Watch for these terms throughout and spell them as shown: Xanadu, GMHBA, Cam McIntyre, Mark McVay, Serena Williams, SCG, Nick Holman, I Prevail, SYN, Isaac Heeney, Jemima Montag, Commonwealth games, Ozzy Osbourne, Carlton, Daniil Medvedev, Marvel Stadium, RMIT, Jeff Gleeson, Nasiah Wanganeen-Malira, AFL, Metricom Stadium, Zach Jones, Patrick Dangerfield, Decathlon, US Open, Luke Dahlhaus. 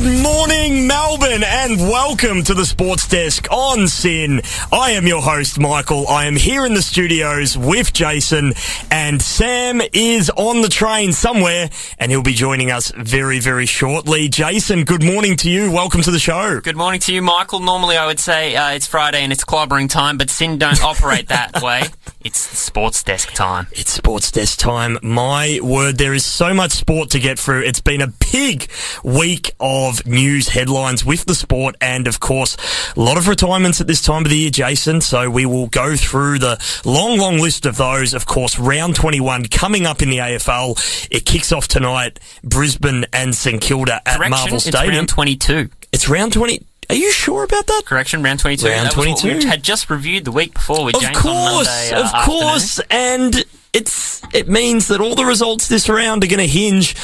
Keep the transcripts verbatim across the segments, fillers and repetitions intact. Good morning, Melbourne, and welcome to the Sports Desk on S Y N. I am your host, Michael. I am here in the studios with Jason, and Sam is on the train somewhere, and he'll be joining us very, very shortly. Jason, good morning to you. Welcome to the show. Good morning to you, Michael. Normally I would say uh, it's Friday and it's clobbering time, but S Y N don't operate that way. It's Sports Desk time. It's Sports Desk time. My word, there is so much sport to get through. It's been a big week of news headlines with the sport and, of course, a lot of retirements at this time of the year, Jason. So we will go through the long, long list of those. Of course, round twenty-one coming up in the A F L. It kicks off tonight, Brisbane and St Kilda at Correction, Marvel Stadium. It's round twenty-two. It's round twenty-two. Are you sure about that? Correction, round twenty-two. Round twenty-two. We had just reviewed the week before with James on Monday afternoon. Of course, of course, and it's it means that all the results this round are going to hinge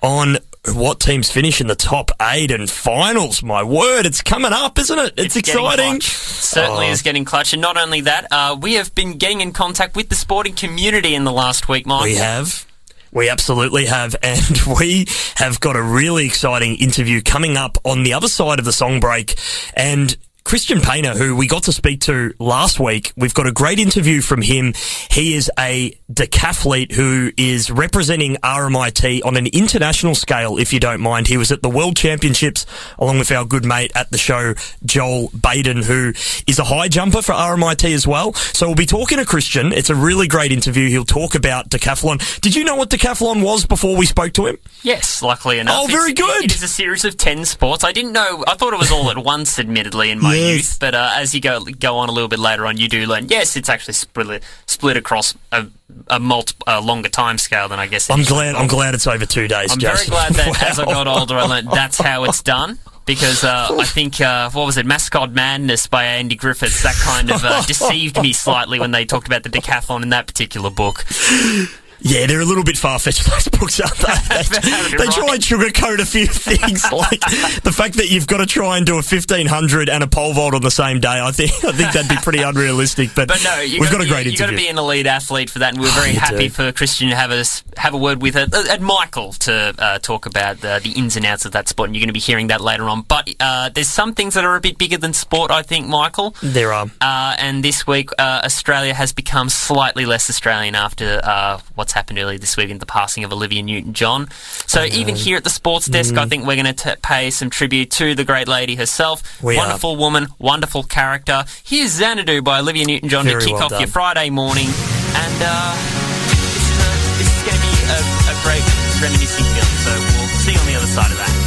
on what teams finish in the top eight and finals. My word, it's coming up, isn't it? It's, it's exciting. It certainly oh. is getting clutch. And not only that, uh, we have been getting in contact with the sporting community in the last week, Michael. We have. We absolutely have, and we have got a really exciting interview coming up on the other side of the song break. And Christian Paynter, who we got to speak to last week, we've got a great interview from him. He is a decathlete who is representing R M I T on an international scale, if you don't mind. He was at the World Championships along with our good mate at the show, Joel Baden, who is a high jumper for R M I T as well. So we'll be talking to Christian. It's a really great interview. He'll talk about decathlon. Did you know what decathlon was before we spoke to him? Yes, luckily enough. Oh, very it's, good. It is a series of ten sports. I didn't know. I thought it was all at once, admittedly, in my youth, but uh, as you go go on a little bit later on, you do learn, yes, it's actually split, split across a, a, multi, a longer time scale than I guess. I'm glad I'm glad it's over two days, I'm Jason. very glad that wow. as I got older, I learned that's how it's done. Because uh, I think, uh, what was it, Mascot Madness by Andy Griffiths, that kind of uh, deceived me slightly when they talked about the decathlon in that particular book. Yeah, they're a little bit far-fetched, those books, aren't they? They, they try and sugarcoat a few things, like the fact that you've got to try and do a fifteen hundred and a pole vault on the same day. I think I think that'd be pretty unrealistic, but, but no, we've got a great interview. You've got to be an elite athlete for that, and we we're very oh, happy do. for Christian to have us have a word with uh, and Michael to uh, talk about the, the ins and outs of that sport, and you're going to be hearing that later on. But uh, there's some things that are a bit bigger than sport, I think, Michael. There are. Uh, and this week, uh, Australia has become slightly less Australian after uh, what What's happened earlier this week in the passing of Olivia Newton-John. So um, even here at the Sports Desk, mm. I think we're going to pay some tribute to the great lady herself. We wonderful are. woman, wonderful character. Here's Xanadu by Olivia Newton-John Very to kick well off done. your Friday morning. And uh, this is, a, this is going to be a, a great reminiscing film, so we'll see you on the other side of that.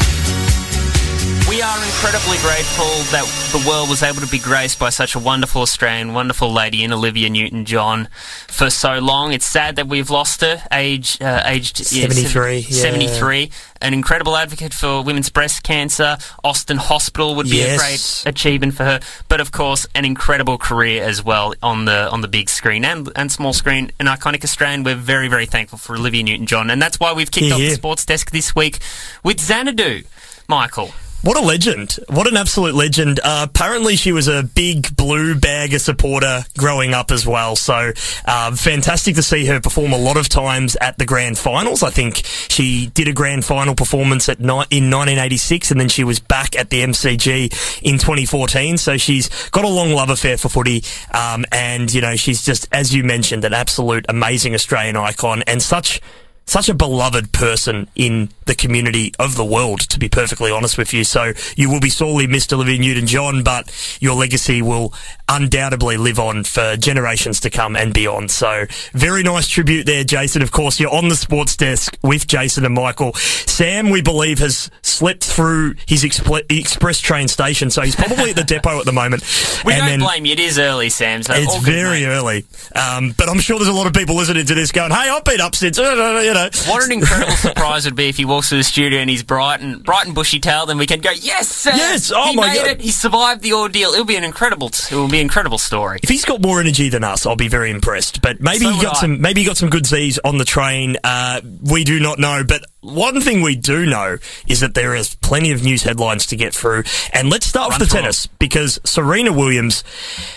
We are incredibly grateful that the world was able to be graced by such a wonderful Australian, wonderful lady in Olivia Newton-John for so long. It's sad that we've lost her, age, uh, aged seventy-three. Yeah, seventy-three. An incredible advocate for women's breast cancer. Austin Hospital would be yes. a great achievement for her. But, of course, an incredible career as well on the on the big screen and, and small screen. An iconic Australian. We're very, very thankful for Olivia Newton-John. And that's why we've kicked yeah, off yeah. the Sports Desk this week with Xanadu, Michael. What a legend. What an absolute legend. Uh, apparently she was a big blue bagger supporter growing up as well. So uh, fantastic to see her perform a lot of times at the grand finals. I think she did a grand final performance at ni- in nineteen eighty-six, and then she was back at the M C G in twenty fourteen. So she's got a long love affair for footy. Um, and, you know, she's just, as you mentioned, an absolute amazing Australian icon and such... Such a beloved person in the community of the world, to be perfectly honest with you. So you will be sorely missed, Olivia Newton-John, but your legacy will undoubtedly live on for generations to come and beyond. So very nice tribute there, Jason. Of course, you're on the Sports Desk with Jason and Michael. Sam, we believe, has slept through his exp- express train station, so he's probably at the depot at the moment. We and don't then, blame you. It is early, Sam. So it's very night. early. Um, but I'm sure there's a lot of people listening to this going, hey, I've been up since... You know, what an incredible surprise it would be if he walks to the studio and he's bright and, bright and bushy tailed, and we can go, yes, sir, yes, oh he my made God. it, he survived the ordeal. It'll be an incredible, t- it'll be an incredible story. If he's got more energy than us, I'll be very impressed. But maybe so he got I. some, maybe he got some good Z's on the train. Uh, we do not know, but one thing we do know is that there is plenty of news headlines to get through. And let's start Run with the tennis it. because Serena Williams,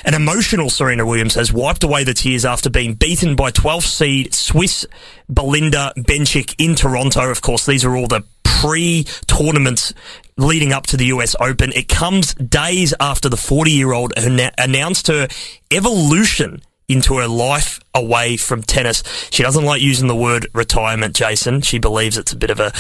an emotional Serena Williams, has wiped away the tears after being beaten by twelfth seed Swiss Belinda Bencic in Toronto. Of course, these are all the pre-tournament leading up to the U S Open. It comes days after the forty-year-old announced her evolution into her life away from tennis. She doesn't like using the word retirement, Jason. She believes it's a bit of a,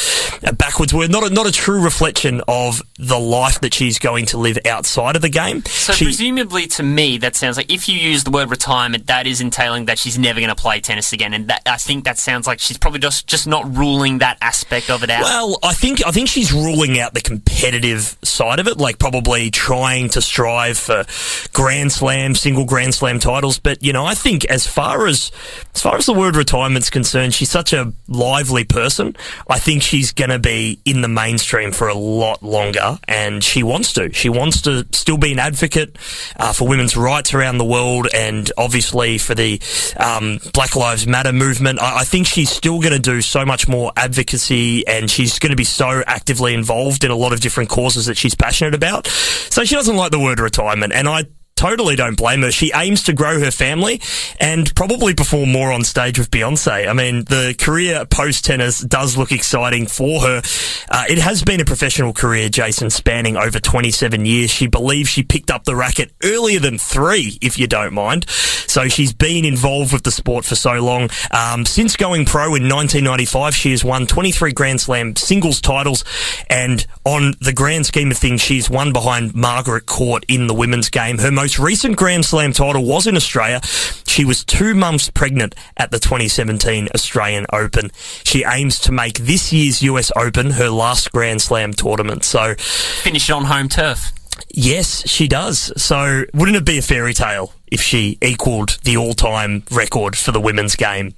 a backwards word, not a, not a true reflection of the life that she's going to live outside of the game. So she, presumably, to me, that sounds like if you use the word retirement, that is entailing that she's never going to play tennis again, and that, I think that sounds like she's probably just, just not ruling that aspect of it out. Well, I think I think she's ruling out the competitive side of it, like probably trying to strive for Grand Slam, single Grand Slam titles, but, you know, I think as far As, as far as the word retirement's concerned, she's such a lively person. I think she's going to be in the mainstream for a lot longer, and she wants to. She wants to still be an advocate uh, for women's rights around the world, and obviously for the um, Black Lives Matter movement. I, I think she's still going to do so much more advocacy, and she's going to be so actively involved in a lot of different causes that she's passionate about. So she doesn't like the word retirement, and I totally don't blame her. She aims to grow her family and probably perform more on stage with Beyonce. I mean, the career post-tennis does look exciting for her. Uh, it has been a professional career, Jason, spanning over twenty-seven years. She believes she picked up the racket earlier than three, if you don't mind. So she's been involved with the sport for so long. Um, since going pro in nineteen ninety-five, she has won twenty-three Grand Slam singles titles, and on the grand scheme of things, she's one behind Margaret Court in the women's game. Her most recent Grand Slam title was in Australia. She was two months pregnant at the twenty seventeen Australian Open. She aims to make this year's U S Open her last Grand Slam tournament. So finish on home turf. Yes, she does. So wouldn't it be a fairy tale if she equaled the all-time record for the women's game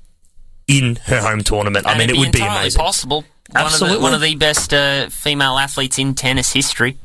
in her home tournament? And I mean, it would be amazing. Possible. Absolutely, one of the, one of the best uh, female athletes in tennis history.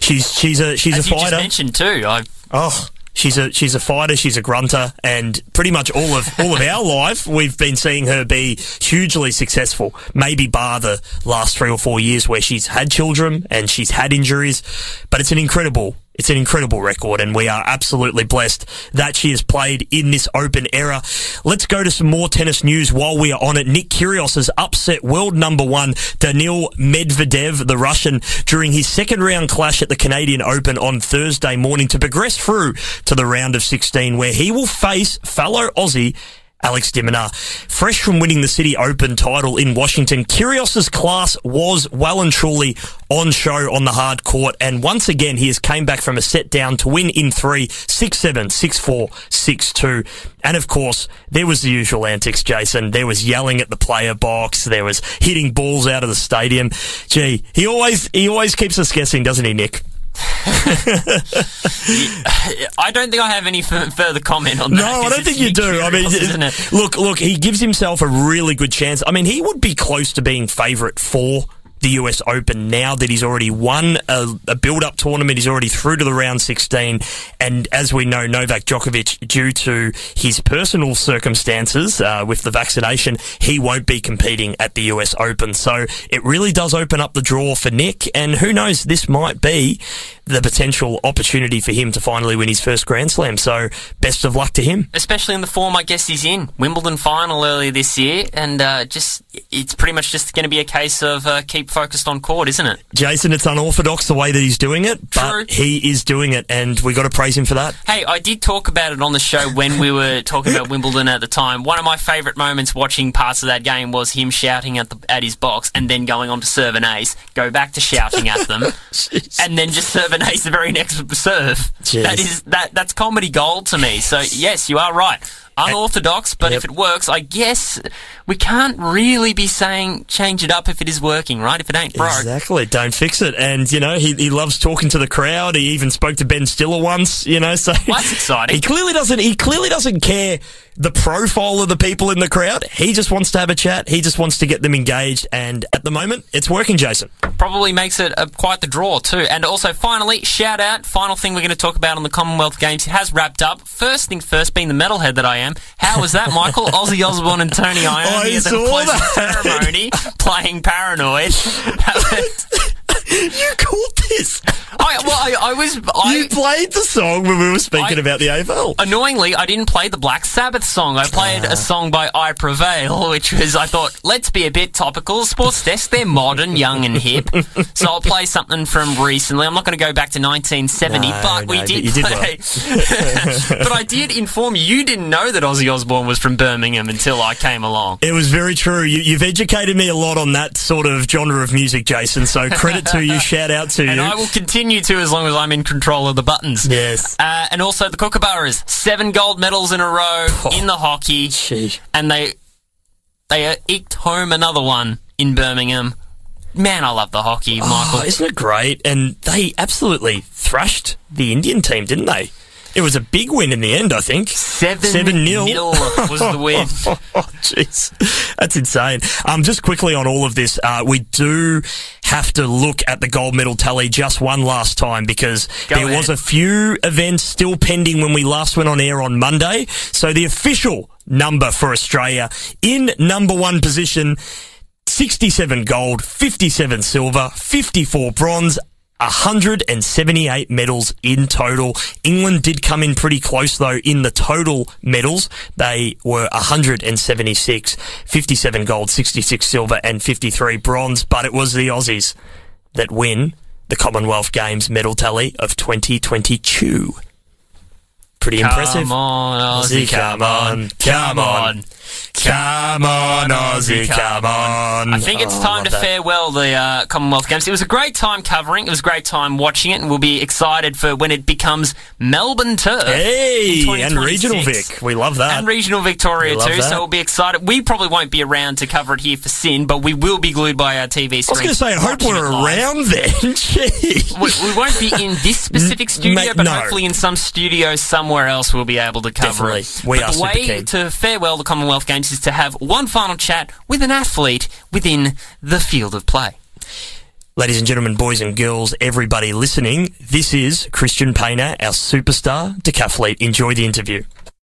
She's she's a she's As a fighter. You just mentioned too. I oh. She's a she's a fighter, she's a grunter, and pretty much all of all of our life we've been seeing her be hugely successful, maybe bar the last three or four years where she's had children and she's had injuries. But it's an incredible it's an incredible record, and we are absolutely blessed that she has played in this Open era. Let's go to some more tennis news while we are on it. Nick Kyrgios has upset world number one Daniil Medvedev, the Russian, during his second round clash at the Canadian Open on Thursday morning to progress through to the round of sixteen, where he will face fellow Aussie Alex Diminar. Fresh from winning the City Open title in Washington, Kyrgios's class was well and truly on show on the hard court, and once again he has came back from a set down to win in three, six seven, six four, six two. And of course, there was the usual antics, Jason. There was yelling at the player box, there was hitting balls out of the stadium. Gee, he always he always keeps us guessing, doesn't he, Nick? I don't think I have any f- further comment on that. No, I don't think you do. I mean, it? look, look, he gives himself a really good chance. I mean, he would be close to being favourite for the U S Open now that he's already won a, a build-up tournament. He's already through to the round sixteen. And as we know, Novak Djokovic, due to his personal circumstances uh, with the vaccination, he won't be competing at the U S Open. So it really does open up the draw for Nick. And who knows, this might be the potential opportunity for him to finally win his first Grand Slam. So best of luck to him. Especially in the form, I guess, he's in. Wimbledon final earlier this year. And uh, just it's pretty much just going to be a case of uh, keep focused on court, isn't it? Jason, it's unorthodox the way that he's doing it, but True. He is doing it, and we got to praise him for that. Hey, I did talk about it on the show when we were talking about Wimbledon at the time. One of my favourite moments watching parts of that game was him shouting at the, at his box and then going on to serve an ace, go back to shouting at them, and then just serve an ace the very next serve. Jeez. That is that that's comedy gold to me. So, yes, you are right. Unorthodox, but yep. If it works, I guess we can't really be saying change it up if it is working, right? If it ain't broke. Exactly. Don't fix it. And, you know, he, he loves talking to the crowd. He even spoke to Ben Stiller once, you know, so... Well, that's exciting. He clearly doesn't, he clearly doesn't care the profile of the people in the crowd. He just wants to have a chat. He just wants to get them engaged. And at the moment, it's working, Jason. Probably makes it a, quite the draw, too. And also, finally, shout out. Final thing we're going to talk about on the Commonwealth Games. It has wrapped up. First things first, being the metalhead that I am. How was that, Michael? Ozzy Osbourne and Tony Iommi at the closing ceremony playing Paranoid. You called this? I, well, I, I was... I, you played the song when we were speaking I, about the A F L. Annoyingly, I didn't play the Black Sabbath song. I played uh. a song by I Prevail, which was, I thought, let's be a bit topical. Sports Desk, they're modern, young and hip. So I'll play something from recently. I'm not going to go back to nineteen seventy, no, but no, we did but play... Did well. But I did inform you, you didn't know that Ozzy Osbourne was from Birmingham until I came along. It was very true. You, you've educated me a lot on that sort of genre of music, Jason, so credit to you, shout out to and you. And I will continue to as long as I'm in control of the buttons. Yes. Uh, and also the Kookaburras, seven gold medals in a row oh, in the hockey. Geez. And they they eked home another one in Birmingham. Man, I love the hockey, Michael. Oh, isn't it great? And they absolutely thrashed the Indian team, didn't they? It was a big win in the end, I think. seven nil was the win. Jeez. Oh, that's insane. Um, just quickly on all of this, uh, we do have to look at the gold medal tally just one last time because Go there ahead. was a few events still pending when we last went on air on Monday. So the official number for Australia in number one position, sixty-seven gold, fifty-seven silver, fifty-four bronze, one hundred seventy-eight medals in total. England did come in pretty close, though, in the total medals. They were one hundred seventy-six, fifty-seven gold, sixty-six silver, and fifty-three bronze. But it was the Aussies that win the Commonwealth Games medal tally of twenty twenty-two. Pretty come impressive. Come on, Aussie, come on, come on. Come on, Aussie, come on. I think it's time oh, to that. farewell the uh, Commonwealth Games. It was a great time covering. It was a great time watching it, and we'll be excited for when it becomes Melbourne turf. Hey, and Regional Vic. We love that. And Regional Victoria we too, that. so we'll be excited. We probably won't be around to cover it here for S Y N, but we will be glued by our T V screen. I was going to say, I hope we're around then. Jeez. We, we won't be in this specific studio, Ma- but no. hopefully in some studio somewhere else we'll be able to cover Definitely. it. We but are the way keen. to farewell the Commonwealth Games is to have one final chat with an athlete within the field of play. Ladies and gentlemen, boys and girls, everybody listening, this is Christian Paynter, our superstar decathlete. Enjoy the interview.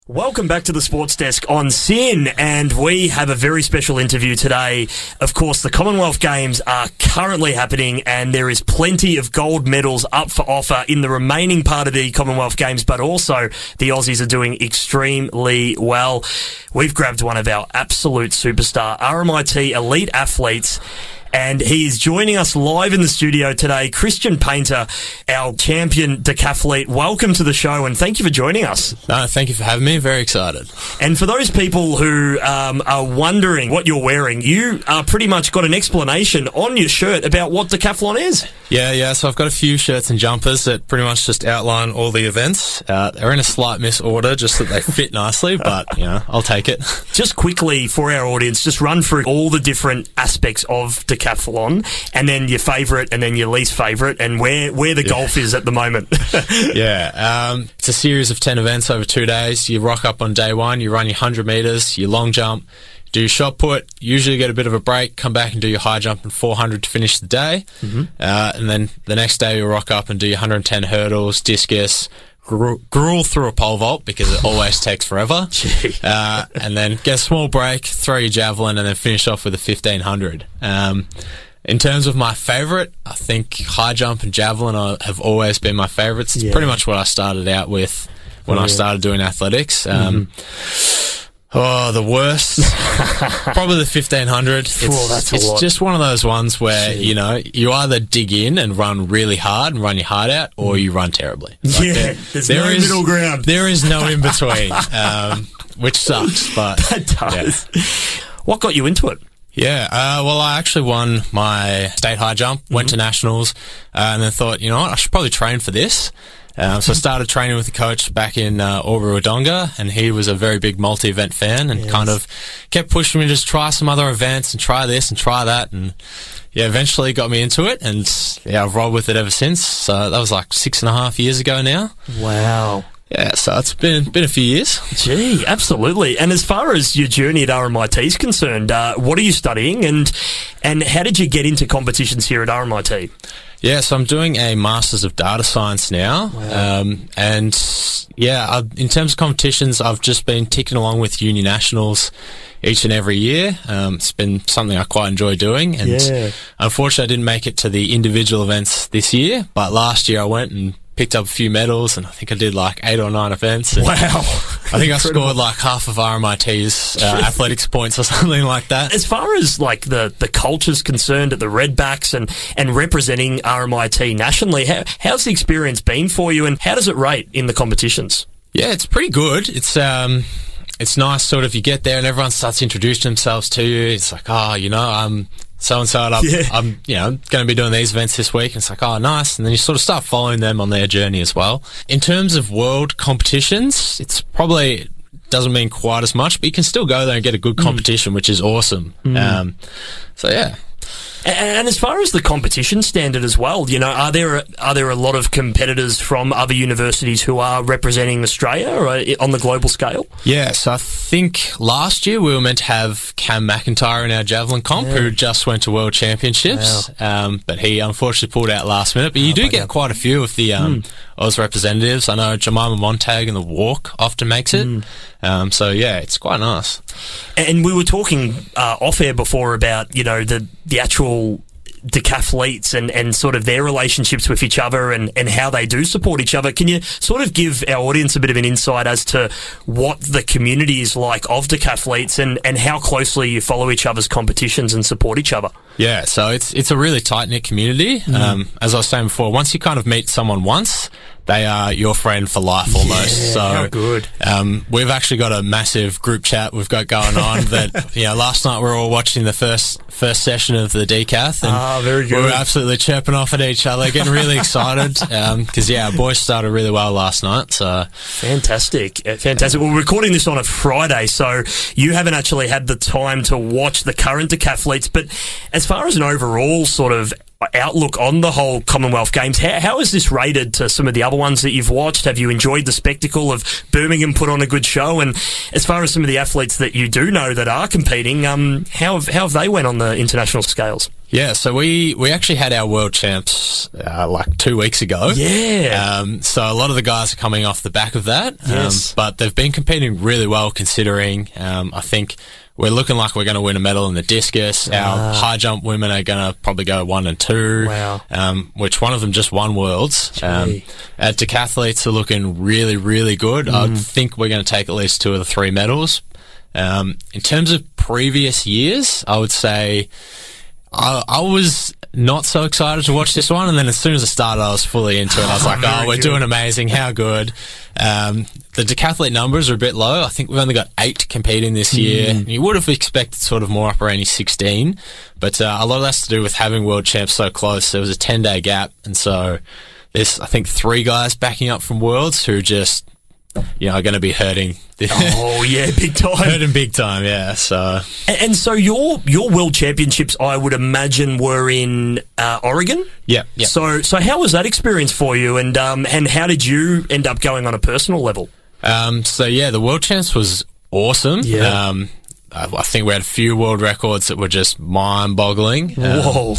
Welcome back to the Sports Desk on S Y N, and we have a very special interview today. Of course, the Commonwealth Games are currently happening, and there is plenty of gold medals up for offer in the remaining part of the Commonwealth Games, but also the Aussies are doing extremely well. We've grabbed one of our absolute superstar R M I T elite athletes, and he is joining us live in the studio today. Christian Paynter, our champion decathlete, welcome to the show and thank you for joining us. No, thank you for having me. Very excited. And for those people who um, are wondering what you're wearing, you are pretty much got an explanation on your shirt about what decathlon is. Yeah, yeah. So I've got a few shirts and jumpers that pretty much just outline all the events. Uh, they're in a slight misorder just that they fit nicely, but, you know, I'll take it. Just quickly for our audience, just run through all the different aspects of decathlon. Decathlon, and then your favourite, and then your least favourite, and where, where the yeah. golf is at the moment. yeah, um, it's a series of ten events over two days. You rock up on day one, you run your one hundred metres, your long jump, do your shot put, usually get a bit of a break, come back and do your high jump and four hundred to finish the day. Mm-hmm. Uh, and then the next day you rock up and do your one hundred ten hurdles, discus, gruel through a pole vault because it always takes forever. Uh, and then get a small break, throw your javelin, and then finish off with a fifteen hundred. Um, in terms of my favourite, I think high jump and javelin are, have always been my favourites. It's yeah. pretty much what I started out with when yeah. I started doing athletics. Um, mm-hmm. Oh, the worst. Probably the fifteen hundred. It's, oh, that's a it's lot. just one of those ones where, Gee. you know, you either dig in and run really hard and run your heart out, or you run terribly. Like yeah, there, there's there no is, middle ground. There is no in between, um, which sucks. But that does. Yeah. What got you into it? Yeah, uh, well, I actually won my state high jump, went mm-hmm. to nationals, uh, and then thought, you know what, I should probably train for this. Um, so I started training with a coach back in uh, Orba-Wodonga, and he was a very big multi-event fan and yes. kind of kept pushing me to just try some other events and try this and try that, and yeah, eventually got me into it, and yeah, I've rolled with it ever since. So that was like six and a half years ago now. Wow. Yeah, so it's been been a few years. Gee, absolutely. And as far as your journey at R M I T is concerned, uh, what are you studying, and and how did you get into competitions here at R M I T? Yeah, so I'm doing a Masters of Data Science now. Wow. Um, and, yeah, I, in terms of competitions, I've just been ticking along with Uni Nationals each and every year. Um, it's been something I quite enjoy doing. And yeah. unfortunately, I didn't make it to the individual events this year, but last year I went and picked up a few medals, and I think I did like eight or nine events. Wow. I think I scored like half of R M I T's uh, athletics points or something like that. As far as like the, the culture's concerned at the Redbacks and, and representing R M I T nationally, how, how's the experience been for you, and how does it rate in the competitions? Yeah, it's pretty good. It's um, it's nice sort of you get there and everyone starts introducing themselves to you. It's like, oh, you know, I'm so-and-so, I'm, yeah. I'm you know, going to be doing these events this week. And it's like, oh, nice. And then you sort of start following them on their journey as well. In terms of world competitions, it's probably doesn't mean quite as much, but you can still go there and get a good competition, mm. which is awesome. Mm. Um, so, yeah. And as far as the competition standard as well, you know, are there are there a lot of competitors from other universities who are representing Australia or on the global scale? Yeah, so I think last year we were meant to have Cam McIntyre in our javelin comp, yeah. who just went to World Championships, wow. um, but he unfortunately pulled out last minute. But you oh, do get God. quite a few of the um, mm. Oz representatives. I know Jemima Montag in the walk often makes it. Mm. Um, so, yeah, it's quite nice. And we were talking uh, off-air before about, you know, the, the actual decathletes and, and sort of their relationships with each other and, and how they do support each other. Can you sort of give our audience a bit of an insight as to what the community is like of decathletes and, and how closely you follow each other's competitions and support each other? Yeah, so it's it's a really tight-knit community. Mm. Um, as I was saying before, once you kind of meet someone once, they are your friend for life almost. Yeah, so how good. Um, we've actually got a massive group chat we've got going on that, you know, last night we were all watching the first first session of the decath. And ah, very good. We were absolutely chirping off at each other, getting really excited. Um, because, yeah, our boys started really well last night. So Fantastic. Fantastic. Well, we're recording this on a Friday, so you haven't actually had the time to watch the current decathletes. But as far as an overall sort of outlook on the whole Commonwealth Games, how, how is this rated to some of the other ones that you've watched? Have you enjoyed the spectacle of Birmingham put on a good show? And as far as some of the athletes that you do know that are competing, um, how have, how have they went on the international scales? Yeah, so we, we actually had our world champs uh, like two weeks ago. Yeah. Um, so a lot of the guys are coming off the back of that. Yes. Um, but they've been competing really well considering, um, I think, we're looking like we're going to win a medal in the discus. Wow. Our high jump women are going to probably go one and two, wow. um, which one of them just won worlds. Um, our decathletes are looking really, really good. Mm. I think we're going to take at least two of the three medals. Um, in terms of previous years, I would say I, I was not so excited to watch this one. And then as soon as I started, I was fully into it. I was like, oh, oh we're good. doing amazing. How good. Um, the decathlete numbers are a bit low. I think we've only got eight competing this year. Mm. You would have expected sort of more up around sixteen, but uh, a lot of that's to do with having world champs so close. There was a ten-day gap, and so there's, I think, three guys backing up from worlds who just, you know, are going to be hurting. Oh, yeah, big time. Hurting big time, yeah. So, and, and so your your world championships, I would imagine, were in uh, Oregon. Yeah. Yep. So, so how was that experience for you, and um, and how did you end up going on a personal level? Um, so yeah, the world champs was awesome. Yeah. Um, I, I think we had a few world records that were just mind-boggling. Whoa. Um,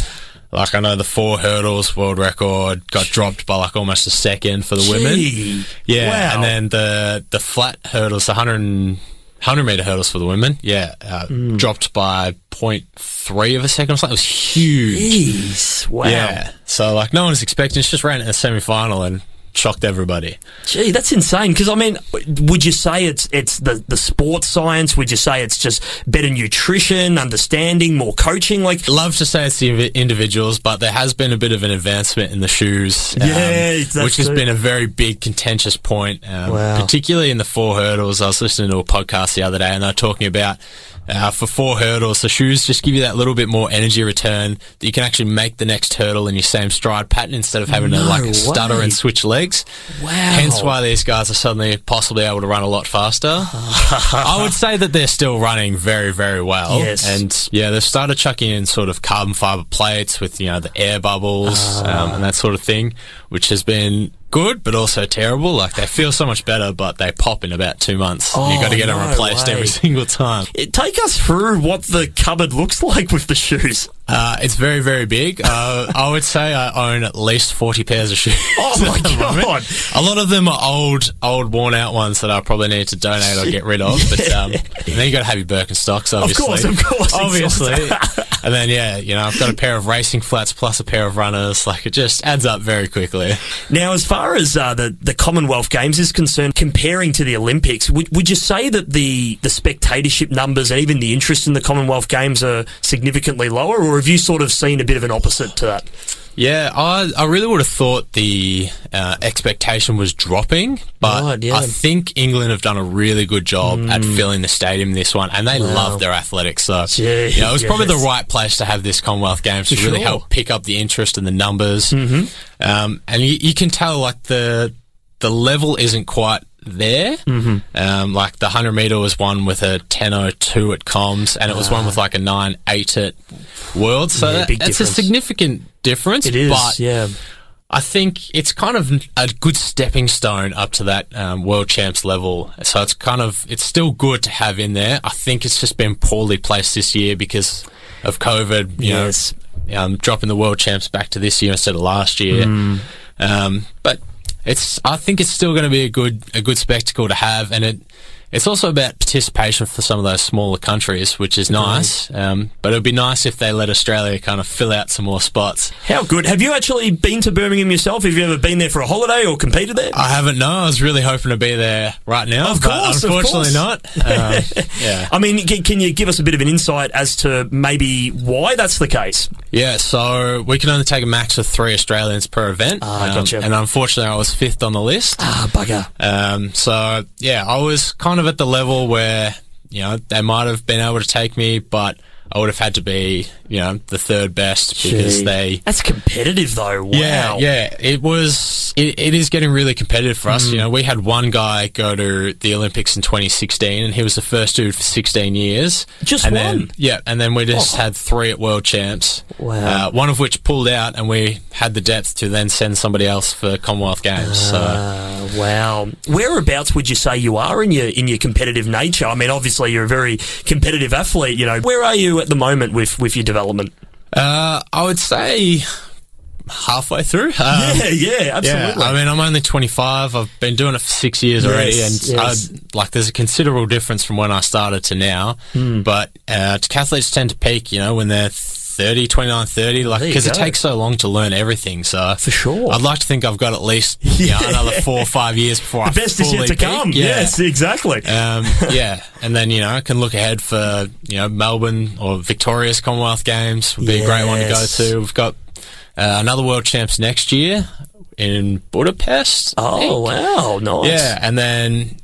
Like, I know the four hurdles world record got dropped by, like, almost a second for the Gee, women. Yeah, wow. And then the the flat hurdles, the one hundred metre hurdles for the women, yeah, uh, mm. dropped by zero point three of a second or something. It was huge. Jeez, wow. Yeah, so, like, no one was expecting. It's just ran in the semi-final and shocked everybody. Gee, that's insane. Because, I mean, would you say it's it's the, the sports science? Would you say it's just better nutrition, understanding, more coaching? Like, love to say it's the individuals, but there has been a bit of an advancement in the shoes, um, yeah, exactly. which has been a very big contentious point, um, wow. particularly in the four hurdles. I was listening to a podcast the other day, and they were talking about Uh, for four hurdles, the shoes just give you that little bit more energy return that you can actually make the next hurdle in your same stride pattern instead of having no to like way. stutter and switch legs. Wow. Hence why these guys are suddenly possibly able to run a lot faster. I would say that they're still running very, very well. Yes. And yeah, they've started chucking in sort of carbon fiber plates with, you know, the air bubbles uh. um, and that sort of thing, which has been good, but also terrible. Like, they feel so much better, but they pop in about two months. Oh, You've got to get no them replaced way. every single time. It, take us through what the cupboard looks like with the shoes. Uh, it's very, very big. Uh, I would say I own at least forty pairs of shoes. Oh, my God. A lot of them are old, old, worn-out ones that I probably need to donate or get rid of. But um, and then you've got to have your Birkenstocks, obviously. Of course, of course. Obviously. And then, yeah, you know, I've got a pair of racing flats plus a pair of runners. Like, it just adds up very quickly. Now, as far as uh, the, the Commonwealth Games is concerned, comparing to the Olympics, would, would you say that the, the spectatorship numbers and even the interest in the Commonwealth Games are significantly lower, or have you sort of seen a bit of an opposite to that? Yeah, I, I really would have thought the uh, expectation was dropping, but right, yeah. I think England have done a really good job mm. at filling the stadium this one, and they wow. love their athletics. So Jeez, you know, it was yes. probably the right place to have this Commonwealth Games to For really sure. help pick up the interest and the numbers. Mm-hmm. Um, and you, you can tell, like, the the level isn't quite there. Mm-hmm. Um, like, the one hundred metre was one with a ten oh two at comms, and it was uh, one with, like, a nine eight at Worlds. So yeah, that, big that's difference. a significant difference. It is, but yeah. I think it's kind of a good stepping stone up to that um, world champs level. So it's kind of, it's still good to have in there. I think it's just been poorly placed this year because of COVID, you yes. know, um, dropping the world champs back to this year instead of last year. Mm. Um, but It's. I think it's still going to be a good a good spectacle to have, and it it's also about participation for some of those smaller countries, which is nice. Right. Um, but it would be nice if they let Australia kind of fill out some more spots. How good. Have you actually been to Birmingham yourself? Have you ever been there for a holiday or competed there? I haven't, no. I was really hoping to be there right now. Of course, but unfortunately of course. not. Uh, yeah. I mean, can you give us a bit of an insight as to maybe why that's the case? Yeah, so we can only take a max of three Australians per event. Ah, um, gotcha. And unfortunately, I was fifth on the list. Ah, bugger. Um, so, yeah, I was kind of at the level where, you know, they might have been able to take me, but I would have had to be, you know, the third best because Gee. they... That's competitive, though. Wow. Yeah, yeah. It was... It, it is getting really competitive for us. Mm. You know, we had one guy go to the Olympics in twenty sixteen, and he was the first dude for sixteen years. Just and one? Then, yeah, and then we just oh. had three at World Champs. Wow. Uh, one of which pulled out, and we had the depth to then send somebody else for Commonwealth Games. Uh, so. Wow. Whereabouts would you say you are in your, in your competitive nature? I mean, obviously, you're a very competitive athlete, you know. Where are you at the moment with, with your development? Uh, I would say halfway through. Um, yeah, yeah, absolutely. Yeah, I mean, I'm only twenty-five. I've been doing it for six years yes, already, and yes. I, like, there's a considerable difference from when I started to now. Mm. But uh, athletes tend to peak, you know, when they're thirty, twenty-nine, thirty, like, because it takes so long to learn everything. So for sure, I'd like to think I've got at least you know, yeah. another four or five years before the I best fully is yet to peak. come. Yeah. Yes, exactly. Um, yeah, and then you know I can look ahead for you know Melbourne or Victoria's Commonwealth Games would be yes. a great one to go to. We've got uh, another World Champs next year in Budapest. Oh wow, nice. Yeah, and then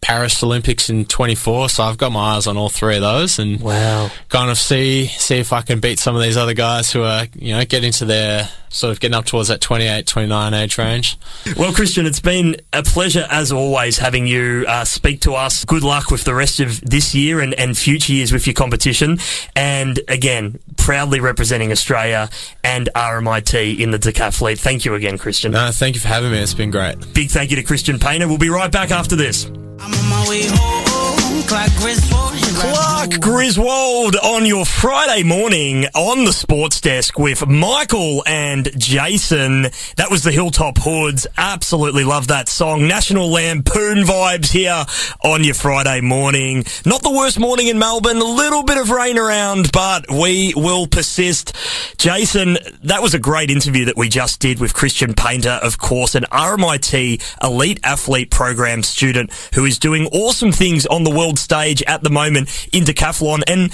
Paris Olympics in twenty-four, so I've got my eyes on all three of those, and wow. kind of see see if I can beat some of these other guys who are, you know, getting to their sort of getting up towards that twenty-eight, twenty-nine age range. Well, Christian, it's been a pleasure as always having you uh, speak to us. Good luck with the rest of this year and, and future years with your competition, and again, proudly representing Australia and R M I T in the decathlete. Thank you again, Christian. No, thank you for having me. It's been great. Big thank you to Christian Paynter. We'll be right back after this. I'm on my way home, Clark Griswold. Clark Griswold on your Friday morning on the Sports Desk with Michael and Jason. That was the Hilltop Hoods. Absolutely love that song. National Lampoon vibes here on your Friday morning. Not the worst morning in Melbourne. A little bit of rain around, but we will persist. Jason, that was a great interview that we just did with Christian Paynter, of course, an R M I T Elite Athlete Program student who is doing awesome things on the world stage at the moment in decathlon, and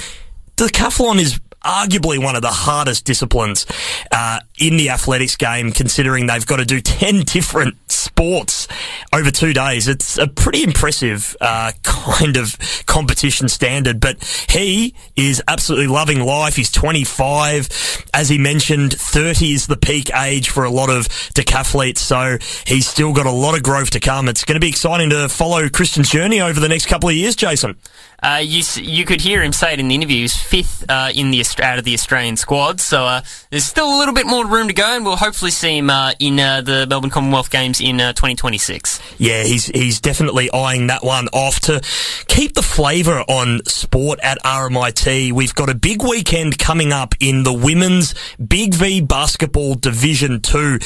decathlon is arguably one of the hardest disciplines uh, in the athletics game, considering they've got to do ten different sports over two days. It's a pretty impressive uh, kind of competition standard, but he is absolutely loving life. He's twenty-five. As he mentioned, thirty is the peak age for a lot of decathletes, so he's still got a lot of growth to come. It's going to be exciting to follow Christian's journey over the next couple of years, Jason. Uh, you, you could hear him say it in the interview, he's fifth uh, in the out of the Australian squad, so uh, there's still a little bit more room to go, and we'll hopefully see him uh, in uh, the Melbourne Commonwealth Games in uh, twenty twenty-six. Yeah, he's he's definitely eyeing that one off to keep the flavour on sport at R M I T. We've got a big weekend coming up in the women's Big V Basketball Division two.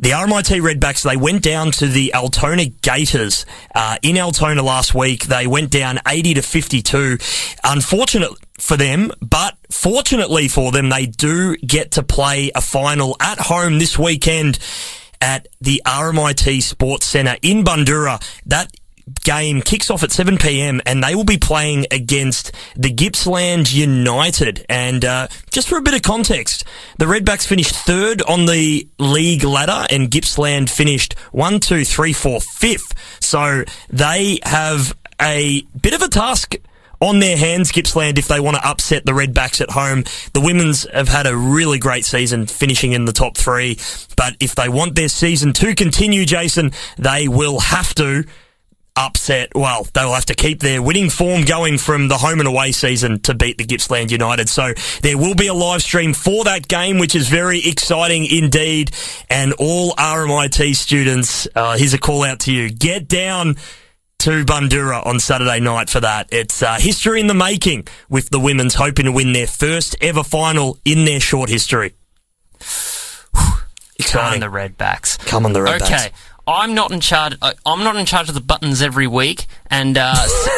The R M I T Redbacks, they went down to the Altona Gators uh, in Altona last week. They went down eighty to fifty-two. Unfortunately for them, but fortunately for them, they do get to play a final at home this weekend at the R M I T Sports Centre in Bundoora. That game kicks off at seven p.m. and they will be playing against the Gippsland United. And uh, just for a bit of context, the Redbacks finished third on the league ladder and Gippsland finished one, two, three, four, fifth. So they have a bit of a task on their hands, Gippsland, if they want to upset the Redbacks at home. The women's have had a really great season, finishing in the top three. But if they want their season to continue, Jason, they will have to upset, well, they'll have to keep their winning form going from the home and away season to beat the Gippsland United. So there will be a live stream for that game, which is very exciting indeed. And all R M I T students, uh, here's a call out to you. Get down to Bundoora on Saturday night for that. It's uh, history in the making, with the women's hoping to win their first ever final in their short history. Exciting. Come on the Redbacks. Come on the Redbacks. Okay. I'm not in charge. I'm not in charge of the buttons every week, and uh,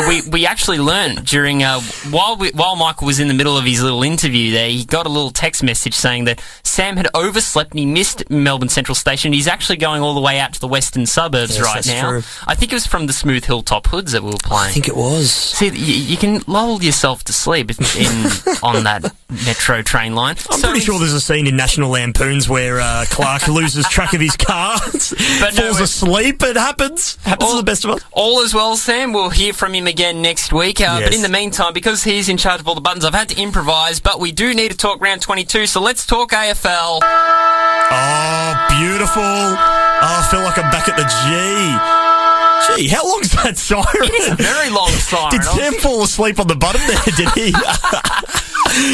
we we actually learned during uh, while we, while Michael was in the middle of his little interview there, he got a little text message saying that Sam had overslept and he missed Melbourne Central Station. He's actually going all the way out to the western suburbs yes, right now. True. I think it was from the Smooth Hilltop Hoods that we were playing. I think it was. See, you, you can lull yourself to sleep in, on that metro train line. I'm so pretty sure there's a scene in National Lampoon's where uh, Clark loses track of his car. But no. Asleep, it happens. Happens all, to the best of us. All is well, Sam. We'll hear from him again next week. Uh, yes. But in the meantime, because he's in charge of all the buttons, I've had to improvise, but we do need to talk round twenty-two, so let's talk A F L. Oh, beautiful. Oh, I feel like I'm back at the G. Gee, how long's that siren? It is a very long siren. Did Sam fall asleep on the bottom there, did he?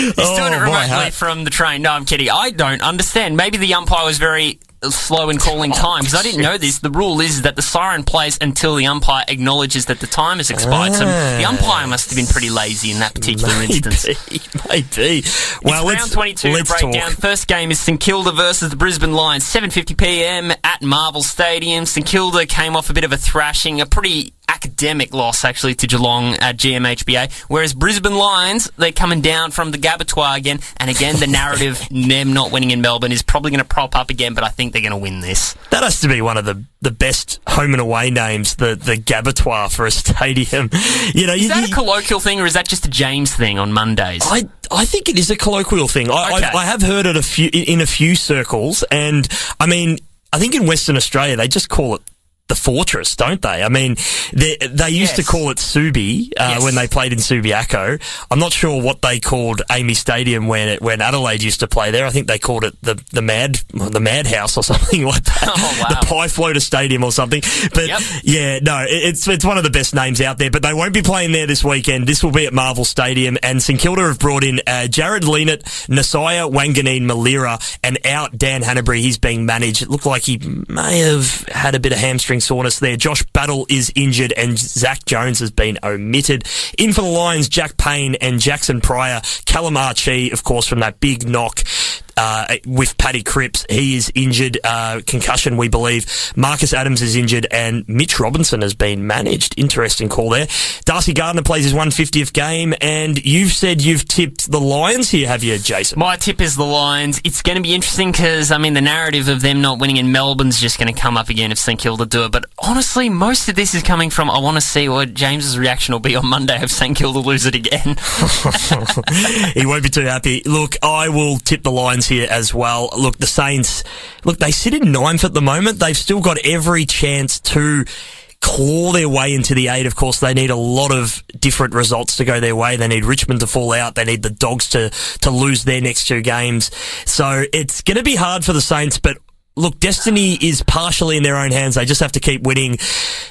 He's oh, doing it remotely from the train. No, I'm kidding. I don't understand. Maybe the umpire was very slow in calling time, because I didn't know this. The rule is that the siren plays until the umpire acknowledges that the time has expired. So the umpire must have been pretty lazy in that particular maybe, instance. Maybe. Well, it's round twenty-two to break down. First game is St Kilda versus the Brisbane Lions, seven fifty p.m. at Marvel Stadium. St Kilda came off a bit of a thrashing, a pretty academic loss, actually, to Geelong at G M H B A, whereas Brisbane Lions, they're coming down from the Gabatoir again, and again, the narrative, them not winning in Melbourne, is probably going to prop up again, but I think they're going to win this. That has to be one of the, the best home and away names, the, the Gabatoir for a stadium. You know, is you, that you, a colloquial thing, or is that just a James thing on Mondays? I I think it is a colloquial thing. I, okay. I, I have heard it a few in a few circles, and, I mean, I think in Western Australia, they just call it the Fortress, don't they? I mean, they, they used yes. to call it Subi uh, yes. when they played in Subiaco. I'm not sure what they called Amy Stadium when it, when Adelaide used to play there. I think they called it the the Mad the Madhouse or something like that, oh, wow. the Pie Floater Stadium or something. But yep. yeah, no, it's it's one of the best names out there. But they won't be playing there this weekend. This will be at Marvel Stadium, and St Kilda have brought in uh, Jared Leanett, Nasiah Wanganeen-Malira, and out Dan Hannebery. He's being managed. It looked like he may have had a bit of hamstring soreness there. Josh Battle is injured and Zach Jones has been omitted. In for the Lions, Jack Payne and Jackson Pryor. Callum Archie, of course, from that big knock uh, with Paddy Cripps. He is injured. Uh, concussion, we believe. Marcus Adams is injured and Mitch Robinson has been managed. Interesting call there. Darcy Gardner plays his one hundred fiftieth game, and you've said you've tipped the Lions here, have you, Jason? My tip is the Lions. It's going to be interesting because, I mean, the narrative of them not winning in Melbourne's just going to come up again if St Kilda do it. But honestly, most of this is coming from, I want to see what James's reaction will be on Monday if St Kilda lose it again. He won't be too happy. Look, I will tip the Lions here as well. Look, the Saints, look, they sit in ninth at the moment. They've still got every chance to claw their way into the eight. Of course, they need a lot of different results to go their way. They need Richmond to fall out. They need the Dogs to, to lose their next two games. So it's going to be hard for the Saints, but look, destiny is partially in their own hands. They just have to keep winning.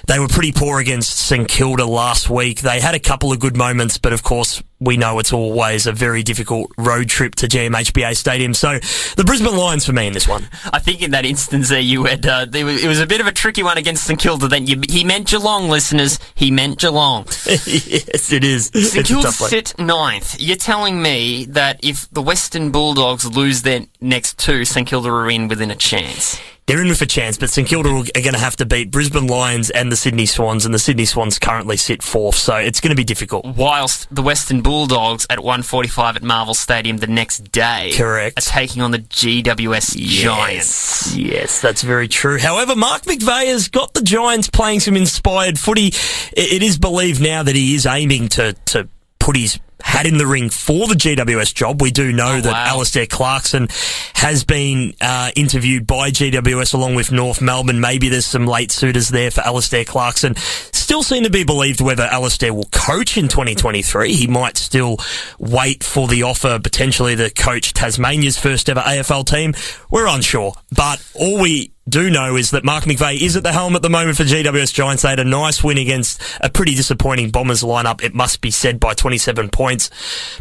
They were pretty poor against St Kilda last week. They had a couple of good moments, but of course, we know it's always a very difficult road trip to G M H B A Stadium. So the Brisbane Lions for me in this one. I think in that instance there you had, uh, it was a bit of a tricky one against St Kilda. Then you, he meant Geelong, listeners. He meant Geelong. Yes, it is. St Kilda sit ninth. You're telling me that if the Western Bulldogs lose their next two, St Kilda are in within a chance? they're in with a chance, but St Kilda are going to have to beat Brisbane Lions and the Sydney Swans, and the Sydney Swans currently sit fourth, so it's going to be difficult. Whilst the Western Bulldogs at one forty-five at Marvel Stadium the next day Correct. are taking on the G W S yes. Giants. Yes, that's very true. However, Mark McVay has got the Giants playing some inspired footy. It is believed now that he is aiming to, to put his hat in the ring for the G W S job. We do know oh, that wow. Alistair Clarkson has been uh, interviewed by G W S along with North Melbourne. Maybe there's some late suitors there for Alistair Clarkson. Still seem to be believed whether Alistair will coach in twenty twenty-three. He might still wait for the offer, potentially to coach Tasmania's first ever A F L team. We're unsure. But all we do know is that Mark McVay is at the helm at the moment for G W S Giants. They had a nice win against a pretty disappointing Bombers lineup, it must be said, by twenty-seven points.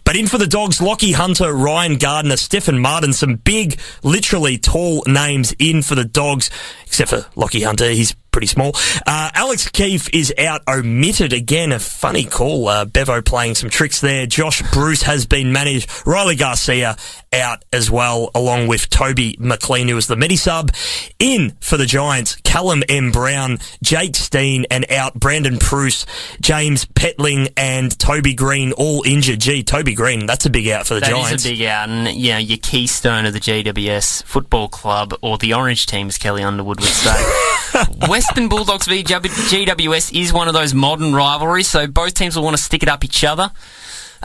But in for the Dogs, Lockie Hunter, Ryan Gardner, Stephen Martin, some big, literally tall names in for the Dogs, except for Lockie Hunter, he's pretty small. Uh, Alex Keefe is out omitted. Again, a funny call. Uh, Bevo playing some tricks there. Josh Bruce has been managed. Riley Garcia out as well, along with Toby McLean, who was the medi-sub. In for the Giants, Callum M. Brown, Jake Steen, and out Brandon Proust, James Petling, and Toby Green, all injured. Gee, Toby Green, that's a big out for the that Giants. That is a big out. And, you know, your keystone of the G W S Football Club, or the Orange Team, as Kelly Underwood would say. Western Bulldogs v G W S is one of those modern rivalries, so both teams will want to stick it up each other.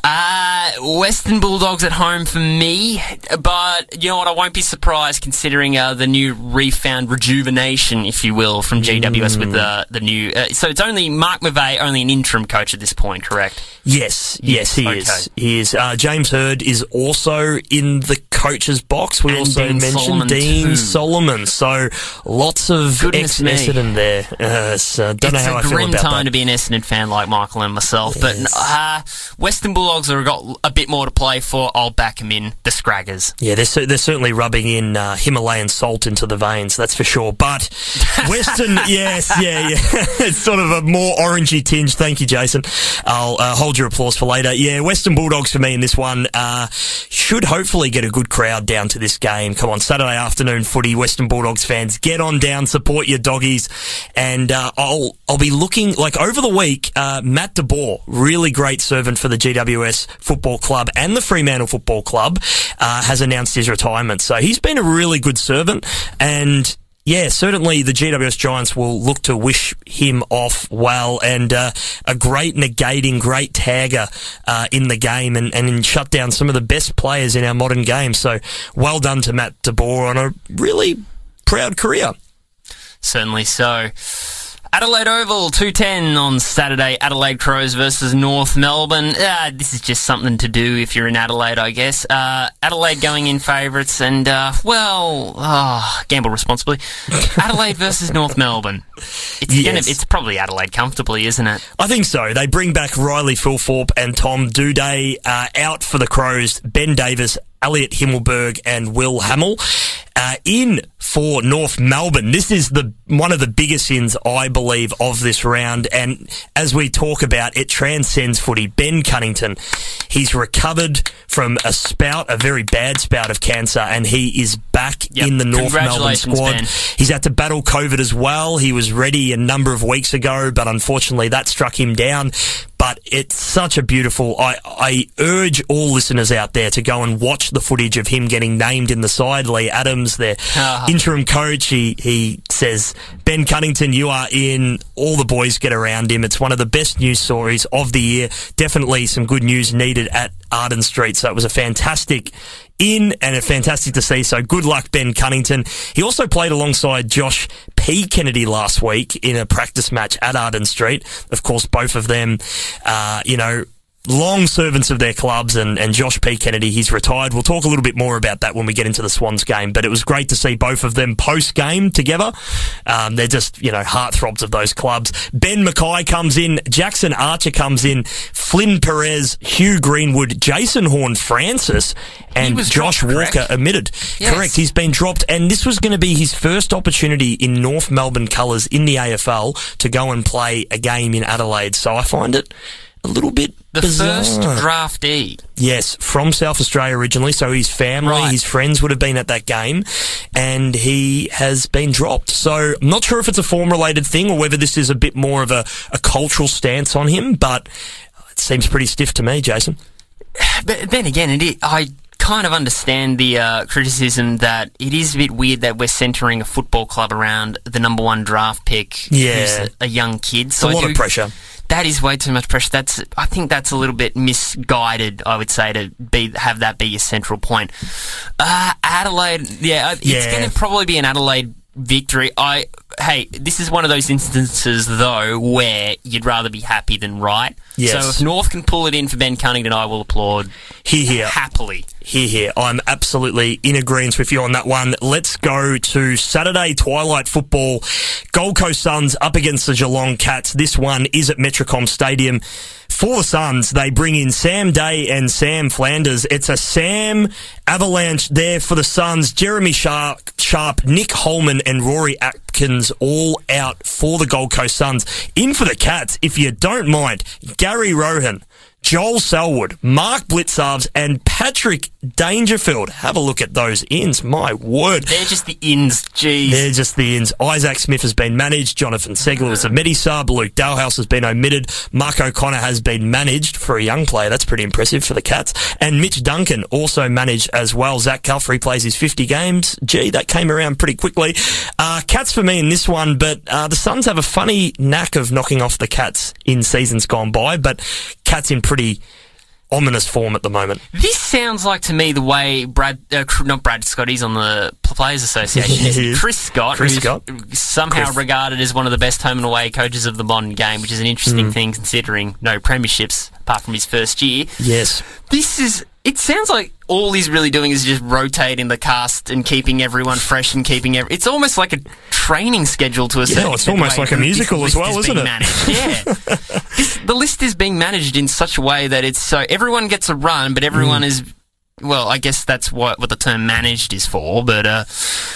Uh, Western Bulldogs at home for me, but you know what, I won't be surprised considering uh, the new refound rejuvenation, if you will, from G W S mm. with the the new... Uh, so it's only Mark McVay, only an interim coach at this point, correct? Yes, yes, yes he okay. is. He is. Uh, James Hurd is also in the coach's box. We and also Dean mentioned Solomon Dean too. Solomon, so lots of ex-Essendon there. Uh, so don't it's know how I feel about that. It's a grim time to be an Essendon fan like Michael and myself, yes. but uh, Western Bulldogs have got a bit more to play for. I'll back him in the Scraggers. Yeah, they're, they're certainly rubbing in uh, Himalayan salt into the veins, that's for sure. But Western, yes, yeah, yeah. It's sort of a more orangey tinge. Thank you, Jason. I'll uh, hold your applause for later. Yeah, Western Bulldogs for me in this one. Uh, should hopefully get a good crowd down to this game. Come on, Saturday afternoon footy, Western Bulldogs fans, get on down, support your doggies, and uh, I'll I'll be looking, like over the week, uh, Matt DeBoer, really great servant for the G W S Football Club and the Fremantle Football Club, uh, has announced his retirement. So he's been a really good servant, and yeah, certainly the G W S Giants will look to wish him off well, and uh, a great negating, great tagger uh, in the game, and, and shut down some of the best players in our modern game. So well done to Matt DeBoer on a really proud career. Certainly so. Adelaide Oval, two ten on Saturday. Adelaide Crows versus North Melbourne. Ah, this is just something to do if you're in Adelaide, I guess. Uh, Adelaide going in favourites, and, uh, well, oh, gamble responsibly. Adelaide versus North Melbourne. It's, yes. gonna, it's probably Adelaide comfortably, isn't it? I think so. They bring back Riley Filthorpe and Tom Duday uh, out for the Crows. Ben Davis, Elliot Himmelberg, and Will Hamill. Uh, in for North Melbourne. This is the one of the biggest sins, I believe, of this round. And as we talk about, it transcends footy. Ben Cunnington, he's recovered from a spout, a very bad spout of cancer, and he is back yep. in the North Melbourne squad. Ben. He's had to battle COVID as well. He was ready a number of weeks ago, but unfortunately that struck him down. But it's such a beautiful... I, I urge all listeners out there to go and watch the footage of him getting named in the side. Lee Adams, their uh-huh. interim coach, he, he says, Ben Cunnington, you are in. All the boys get around him. It's one of the best news stories of the year. Definitely some good news needed at Arden Street. So it was a fantastic in and a fantastic to see. So good luck, Ben Cunnington. He also played alongside Josh P. Kennedy last week in a practice match at Arden Street. Of course, both of them, uh, you know, long servants of their clubs, and, and Josh P. Kennedy, he's retired. We'll talk a little bit more about that when we get into the Swans game, but it was great to see both of them post-game together. Um, they're just, you know, heartthrobs of those clubs. Ben Mackay comes in, Jackson Archer comes in, Flynn Perez, Hugh Greenwood, Jason Horne-Francis, and Josh dropped, Walker correct? omitted. Yes. Correct, he's been dropped, and this was going to be his first opportunity in North Melbourne colours in the A F L to go and play a game in Adelaide, so I find it a little bit the bizarre. First draftee. Yes, from South Australia originally, so his family, right. his friends would have been at that game, and he has been dropped. So I'm not sure if it's a form-related thing or whether this is a bit more of a, a cultural stance on him, but it seems pretty stiff to me, Jason. But then again, it is, I kind of understand the uh, criticism that it is a bit weird that we're centering a football club around the number one draft pick, yeah. who's a, a young kid. So it's a lot do, of pressure. That is way too much pressure. That's I think that's a little bit misguided, I would say, to be have that be your central point. Uh, Adelaide, yeah, it's yeah. going to probably be an Adelaide victory. I Hey, this is one of those instances, though, where you'd rather be happy than right. Yes. So if North can pull it in for Ben Cunnington, I will applaud here, here. happily. Here, here. I'm absolutely in agreement with you on that one. Let's go to Saturday Twilight Football. Gold Coast Suns up against the Geelong Cats. This one is at Metricom Stadium. For the Suns, they bring in Sam Day and Sam Flanders. It's a Sam avalanche there for the Suns. Jeremy Sharp, Sharp, Nick Holman and Rory Atkins all out for the Gold Coast Suns. In for the Cats, if you don't mind, Gary Rohan, Joel Selwood, Mark Blitzarves, and Patrick Dangerfield. Have a look at those ins. My word. They're just the ins, jeez. They're just the ins. Isaac Smith has been managed. Jonathan Segler is a medi-sub. Luke Dalhouse has been omitted. Mark O'Connor has been managed for a young player. That's pretty impressive for the Cats. And Mitch Duncan also managed as well. Zach Guthrie plays his fifty games. Gee, that came around pretty quickly. Uh, Cats for me in this one, but uh, the Suns have a funny knack of knocking off the Cats in seasons gone by, but Cats in pretty ominous form at the moment. This sounds like to me the way Brad, uh, not Brad Scott, he's on the Players Association, yeah. Chris Scott, Chris who's Scott. somehow Chris. regarded as one of the best home and away coaches of the modern game, which is an interesting mm. thing considering no premierships apart from his first year. Yes. This is, it sounds like all he's really doing is just rotating the cast and keeping everyone fresh and keeping every, it's almost like a training schedule to a certain extent. Yeah, it's almost like a musical as well, isn't it? Managed. Yeah. this, the list is being managed in such a way that it's so everyone gets a run, but everyone mm. is, well, I guess that's what what the term managed is for, but uh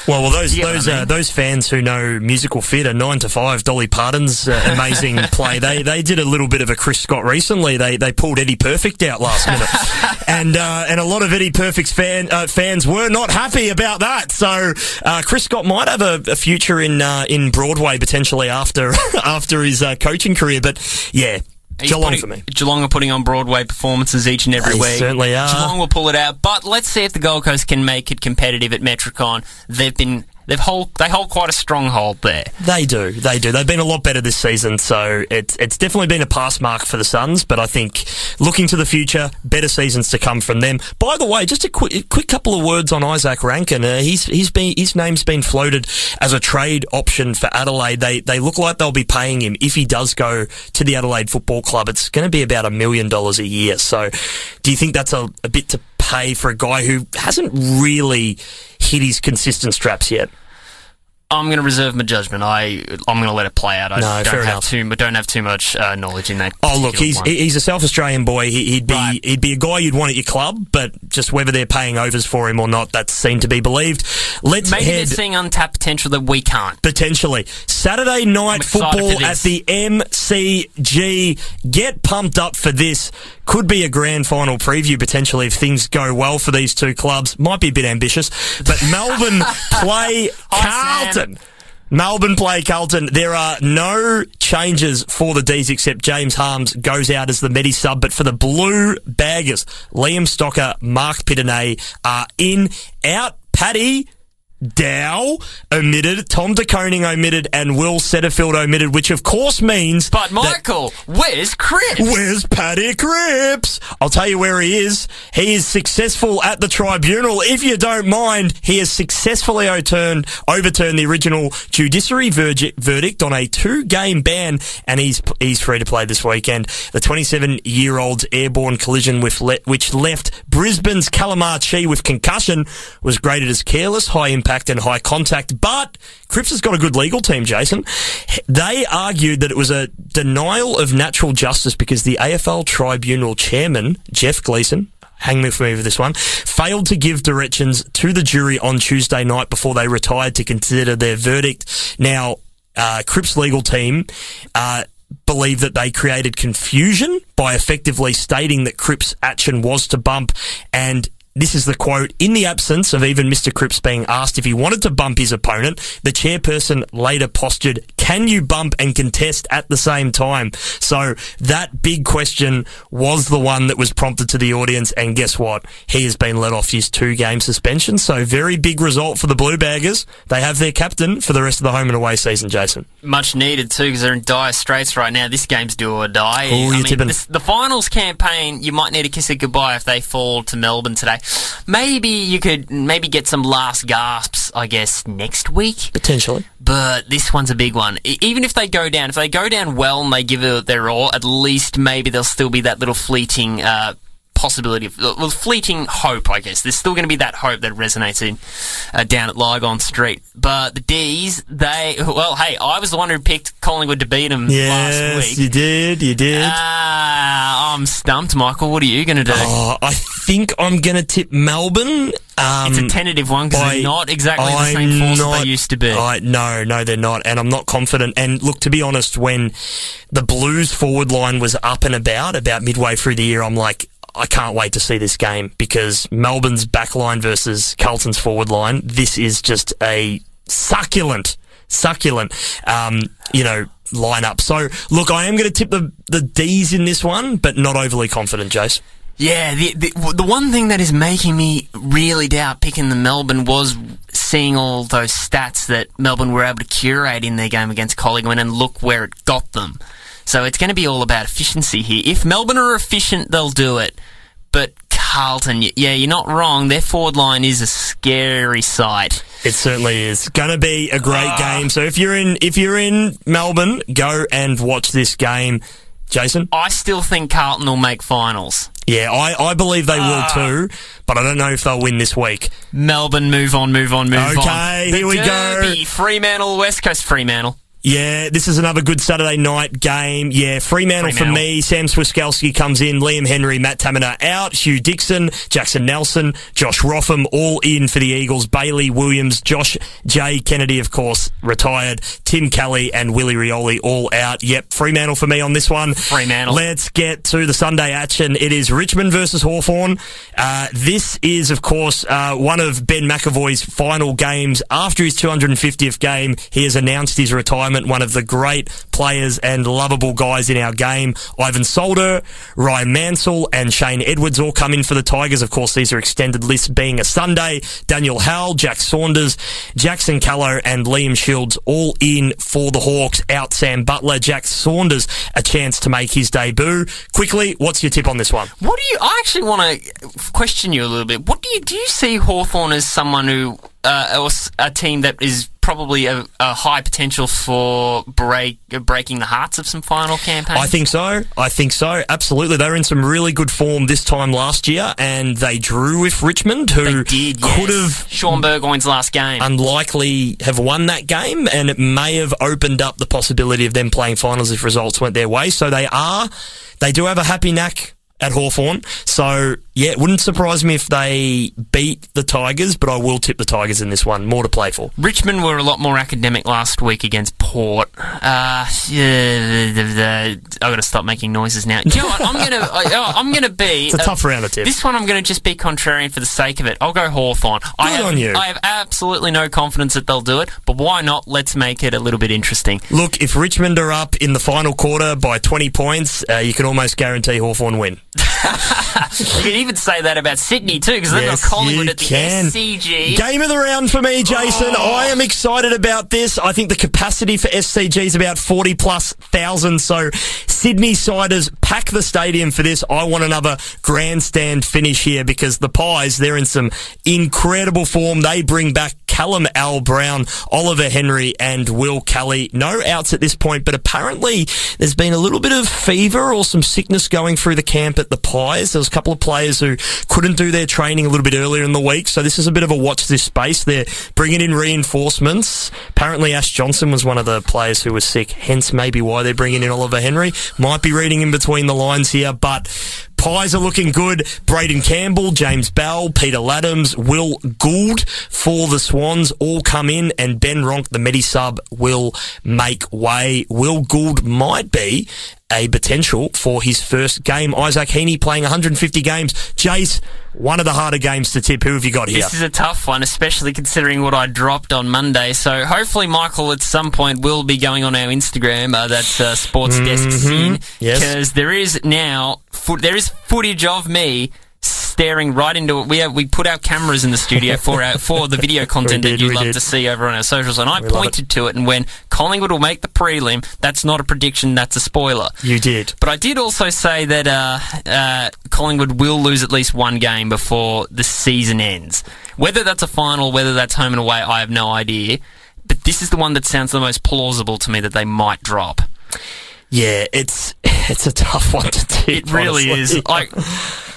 well, well those those I mean? uh, those fans who know musical theatre, nine to five, Dolly Parton's uh, amazing play. They they did a little bit of a Chris Scott recently. They they pulled Eddie Perfect out last minute, and uh, and a lot of Eddie Perfect's fan uh, fans were not happy about that. So uh, Chris Scott might have a, a future in uh, in Broadway potentially after after his uh, coaching career, but yeah. He's Geelong putting, for me. Geelong are putting on Broadway performances each and every they week. Certainly are. Geelong will pull it out, but let's see if the Gold Coast can make it competitive at Metricon. They've been they've hold they hold quite a stronghold there. They do, they do. They've been a lot better this season, so it's it's definitely been a pass mark for the Suns. But I think looking to the future, better seasons to come from them. By the way, just a quick quick couple of words on Isaac Rankin. Uh, he's he's been his name's been floated as a trade option for Adelaide. They they look like they'll be paying him if he does go to the Adelaide Football Club. It's going to be about a million dollars a year. So, do you think that's a, a bit to pay for a guy who hasn't really hit his consistent straps yet? I'm going to reserve my judgment. I I'm going to let it play out. I no, don't have enough. too don't have too much uh, knowledge in that. Oh look, he's one. he's a South Australian boy. He, he'd be right. he'd be a guy you'd want at your club, but just whether they're paying overs for him or not, that's seen to be believed. Let's maybe head, they're seeing untapped potential that we can't. Potentially Saturday night football at the M C G. Get pumped up for this. Could be a grand final preview potentially if things go well for these two clubs. Might be a bit ambitious, but Melbourne play Carlton. Melbourne play Carlton. There are no changes for the D's except James Harms goes out as the medi-sub, but for the Blue Baggers, Liam Stocker, Mark Pittenay are in, out. Paddy Dow omitted, Tom de Koning omitted, and Will Setterfield omitted, which of course means... But Michael, where's Cripps? Where's Paddy Cripps? I'll tell you where he is. He is successful at the tribunal. If you don't mind, he has successfully overturned, overturned the original judiciary verdict, verdict on a two-game ban, and he's he's free to play this weekend. The twenty-seven-year-old's airborne collision with le- which left Brisbane's Calamar Chi with concussion was graded as careless, high-impact, and high contact, but Cripps has got a good legal team, Jason. They argued that it was a denial of natural justice because the A F L tribunal chairman, Jeff Gleeson, hang me for me with this one, failed to give directions to the jury on Tuesday night before they retired to consider their verdict. Now, uh, Cripps' legal team, uh, believe that they created confusion by effectively stating that Cripps' action was to bump, and this is the quote, "In the absence of even Mister Cripps being asked if he wanted to bump his opponent, the chairperson later postured, can you bump and contest at the same time?" So that big question was the one that was prompted to the audience, and guess what? He has been let off his two-game suspension, so very big result for the Blue Baggers. They have their captain for the rest of the home and away season, Jason. Much needed too, because they're in dire straits right now. This game's do or die. Ooh, you're I mean, tipping. This, the finals campaign, you might need to kiss it goodbye if they fall to Melbourne today. Maybe you could maybe get some last gasps, I guess, next week. Potentially. But this one's a big one. Even if they go down, if they go down well and they give it their all, at least maybe there'll still be that little fleeting uh, possibility, of, well, fleeting hope, I guess. There's still going to be that hope that resonates in uh, down at Lygon Street. But the D's, they, well, hey, I was the one who picked Collingwood to beat them yes, last week. Yes, you did, you did. Ah, uh, I'm stumped, Michael. What are you going to do? Oh, I think I'm going to tip Melbourne. Um, it's a tentative one because they're not exactly I'm the same force not, that they used to be. I, no, no, they're not, and I'm not confident. And look, to be honest, when the Blues forward line was up and about, about midway through the year, I'm like, I can't wait to see this game because Melbourne's back line versus Carlton's forward line, this is just a succulent, succulent, um, you know, lineup. So, look, I am going to tip the, the D's in this one, but not overly confident, Jace. Yeah, the, the the one thing that is making me really doubt picking the Melbourne was seeing all those stats that Melbourne were able to curate in their game against Collingwood, and look where it got them. So it's going to be all about efficiency here. If Melbourne are efficient, they'll do it. But Carlton, yeah, you're not wrong. Their forward line is a scary sight. It certainly is. Going to be a great uh, game. So if you're in if you're in Melbourne, go and watch this game. Jason? I still think Carlton will make finals. Yeah, I, I believe they uh, will too, but I don't know if they'll win this week. Melbourne, move on, move on, move okay, on. Okay, here we Derby, go. Fremantle, West Coast Fremantle. Yeah, this is another good Saturday night game. Yeah, Fremantle, Fremantle. for me. Sam Swiskalski comes in, Liam Henry, Matt Taminer out, Hugh Dixon, Jackson Nelson, Josh Roffam all in for the Eagles, Bailey Williams, Josh J. Kennedy, of course, retired, Tim Kelly and Willie Rioli all out. Yep, Fremantle for me on this one. Fremantle. Let's get to the Sunday action. It is Richmond versus Hawthorn. Uh, this is, of course, uh, one of Ben McAvoy's final games after his two hundred fiftieth game. He has announced his retirement. One of the great players and lovable guys in our game. Ivan Solder, Ryan Mansell and Shane Edwards all come in for the Tigers. Of course, these are extended lists being a Sunday. Daniel Howell, Jack Saunders, Jackson Callow and Liam Shields all in for the Hawks. Out Sam Butler, Jack Saunders, a chance to make his debut. Quickly, what's your tip on this one? What do you... I actually want to question you a little bit. What do you... Do you see Hawthorn as someone who... Uh, or a team that is probably a, a high potential for break, breaking the hearts of some final campaigns? I think so. I think so. Absolutely. They were in some really good form this time last year, and they drew with Richmond, who they did, yes. could have... Sean Burgoyne's last game. Unlikely have won that game, and it may have opened up the possibility of them playing finals if results went their way. So they are... They do have a happy knack at Hawthorn. So, yeah, it wouldn't surprise me if they beat the Tigers, but I will tip the Tigers in this one. More to play for. Richmond were a lot more academic last week against Port. Uh, yeah, I've got to stop making noises now. Do you know what? I'm going to I'm gonna be... It's a tough uh, round of tips. This one I'm going to just be contrarian for the sake of it. I'll go Hawthorn. Good I have, on you. I have absolutely no confidence that they'll do it, but why not? Let's make it a little bit interesting. Look, if Richmond are up in the final quarter by twenty points, uh, you can almost guarantee Hawthorn win. You can even say that about Sydney too, because they've yes, got Collingwood at the can. S C G. Game of the round for me, Jason. Oh. I am excited about this. I think the capacity for S C G is about forty plus thousand, so Sydney-siders pack the stadium for this. I want another grandstand finish here because the Pies, they're in some incredible form. They bring back Callum Al Brown, Oliver Henry and Will Kelly. No outs at this point, but apparently there's been a little bit of fever or some sickness going through the camp at the Pies. There was a couple of players who couldn't do their training a little bit earlier in the week, so this is a bit of a watch this space. They're bringing in reinforcements. Apparently Ash Johnson was one of the players who was sick, hence maybe why they're bringing in Oliver Henry. Might be reading in between the lines here, but Pies are looking good. Braden Campbell, James Bell, Peter Laddams, Will Gould for the Swans all come in, and Ben Ronk, the medi-sub, will make way. Will Gould might be a potential for his first game. Isaac Heaney playing one hundred fifty games. Jace, one of the harder games to tip. Who have you got here? This is a tough one, especially considering what I dropped on Monday. So hopefully, Michael, at some point, will be going on our Instagram. Uh, that's uh, Sports mm-hmm. Desk Sin. Yes. Because there is now, fo- there is footage of me staring right into it. We have, we put our cameras in the studio for our, for the video content did, that you love did. to see over on our socials, and I we pointed to it and went, Collingwood will make the prelim. That's not a prediction, that's a spoiler. You did. But I did also say that uh, uh, Collingwood will lose at least one game before the season ends. Whether that's a final, whether that's home and away, I have no idea. But this is the one that sounds the most plausible to me that they might drop. Yeah, it's it's a tough one to do. It really honestly. is. Like,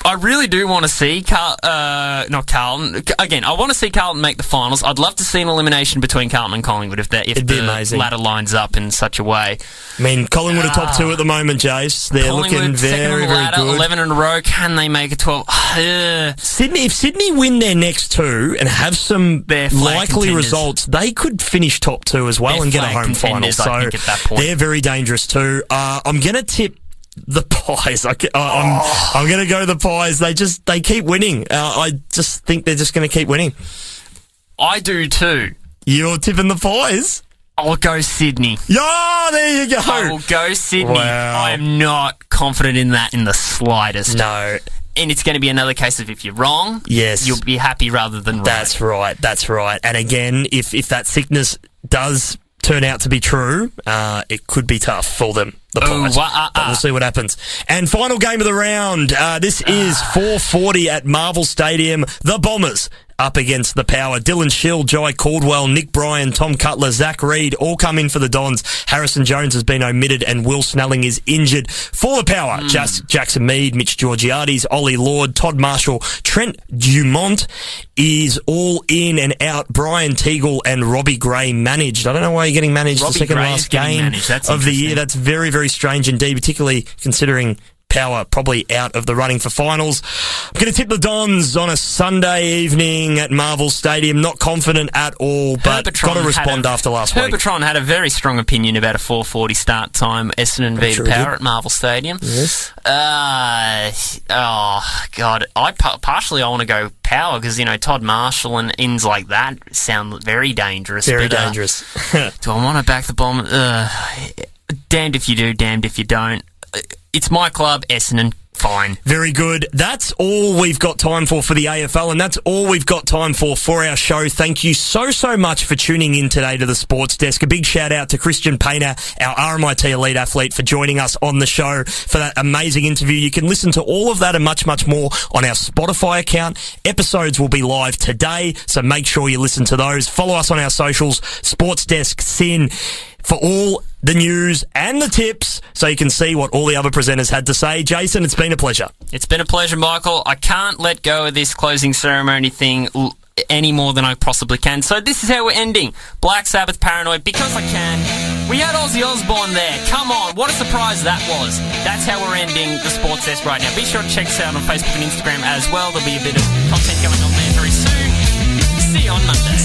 I really do want to see Carl, uh, not Carlton. Again, I want to see Carlton make the finals. I'd love to see an elimination between Carlton and Collingwood if that if It'd the ladder lines up in such a way. I mean, Collingwood uh, are top two at the moment, Jace. They're Collingwood, looking very, very ladder, good. eleven in a row. Can they make a twelve? Uh, Sydney. If Sydney win their next two and have some likely contenders. results, they could finish top two as well they're and get a home final. So I think at that point. They're very dangerous too. Uh, I'm going to tip the Pies. I, I'm, oh. I'm going to go the Pies. They just they keep winning. Uh, I just think they're just going to keep winning. I do too. You're tipping the Pies. I'll go Sydney. Oh, there you go. I will go Sydney. Wow. I am not confident in that in the slightest. No. And it's going to be another case of if you're wrong, yes, you'll be happy rather than right. That's right. That's right. And again, if if that sickness does turn out to be true, uh, it could be tough for them. The Pies. Ooh, wah, ah, but we'll see what happens. And final game of the round. Uh, this is four forty at Marvel Stadium. The Bombers up against the Power. Dylan Shill, Jai Caldwell, Nick Bryan, Tom Cutler, Zach Reed all come in for the Dons. Harrison Jones has been omitted and Will Snelling is injured. For the Power, mm. Just Jackson Mead, Mitch Georgiades, Ollie Lord, Todd Marshall, Trent Dumont is all in and out. Brian Teagle and Robbie Gray managed. I don't know why you're getting managed Robbie the second Gray last game of the year. That's very, very strange indeed, particularly considering Power probably out of the running for finals. I'm going to tip the Dons on a Sunday evening at Marvel Stadium. Not confident at all, but Herbertron got to respond a, after last Herbertron week. Herbertron had a very strong opinion about a four forty start time, Essendon v sure Power at Marvel Stadium. Yes. Uh, oh, God. I Partially, I want to go Power because, you know, Todd Marshall and ends like that sound very dangerous. Very but, dangerous. Uh, do I want to back the bomb? Uh, damned if you do, damned if you don't. It's my club, Essendon. Fine. Very good. That's all we've got time for for the A F L, and that's all we've got time for for our show. Thank you so, so much for tuning in today to the Sports Desk. A big shout-out to Christian Paynter, our R M I T elite athlete, for joining us on the show for that amazing interview. You can listen to all of that and much, much more on our Spotify account. Episodes will be live today, so make sure you listen to those. Follow us on our socials, Sports Desk Sin, for all the news and the tips, so you can see what all the other presenters had to say. Jason, it's been a pleasure. It's been a pleasure, Michael. I can't let go of this closing ceremony thing l- any more than I possibly can. So this is how we're ending. Black Sabbath, Paranoid, Because I Can. We had Ozzy Osbourne there. Come on, what a surprise that was. That's how we're ending the Sports Desk right now. Be sure to check us out on Facebook and Instagram as well. There'll be a bit of content going on there very soon. See you on Monday.